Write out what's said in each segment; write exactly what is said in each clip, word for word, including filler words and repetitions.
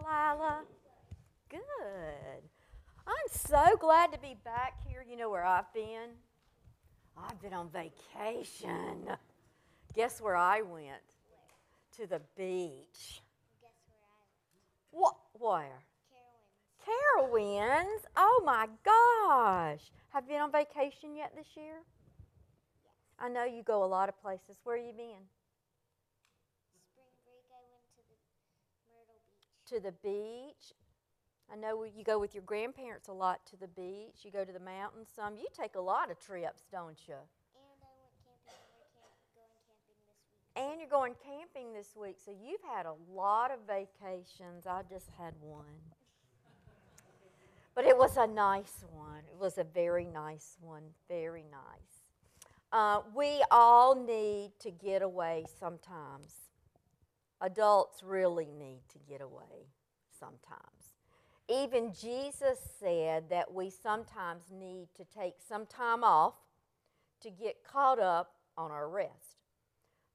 Delilah? Good. I'm so glad to be back here. You know where I've been? I've been on vacation. Guess where I went? Where? To the beach. Guess where I went? What? Where? Carowinds. Carowinds? Oh my gosh. Have you been on vacation yet this year? Yes. I know you go a lot of places. Where have you been? Spring break, I went to the Myrtle Beach. To the beach. I know you go with your grandparents a lot to the beach. You go to the mountains some. You take a lot of trips, don't you? And I went camping. We're camp going camping this week. And you're going camping this week. So you've had a lot of vacations. I just had one. But it was a nice one. It was a very nice one. Very nice. Uh, we all need to get away sometimes. Adults really need to get away sometimes. Even Jesus said that we sometimes need to take some time off to get caught up on our rest.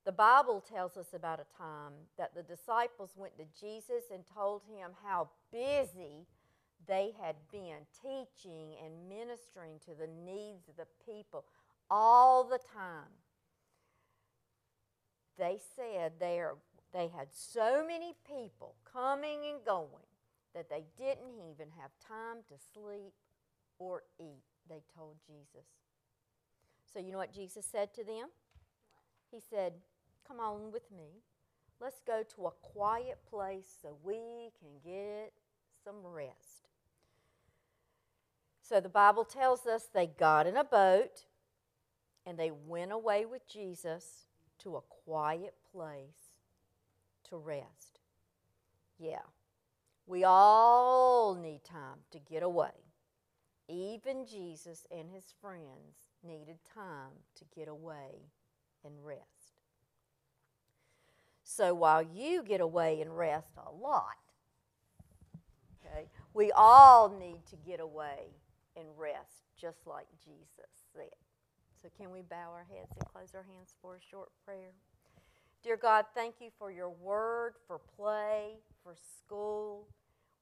The Bible tells us about a time that the disciples went to Jesus and told him how busy they had been teaching and ministering to the needs of the people all the time. They said they, are, they had so many people coming and going that they didn't even have time to sleep or eat, they told Jesus. So you know what Jesus said to them? He said, come on with me. Let's go to a quiet place so we can get some rest. So the Bible tells us they got in a boat and they went away with Jesus to a quiet place to rest. Yeah. We all need time to get away. Even Jesus and his friends needed time to get away and rest. So while you get away and rest a lot, okay, we all need to get away and rest just like Jesus said. So can we bow our heads and close our hands for a short prayer? Dear God, thank you for your word, for play, for school.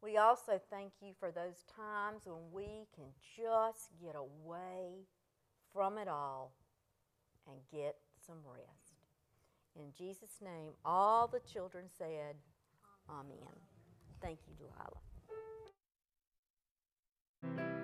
We also thank you for those times when we can just get away from it all and get some rest. In Jesus' name, all the children said, Amen. Amen. Thank you, Delilah.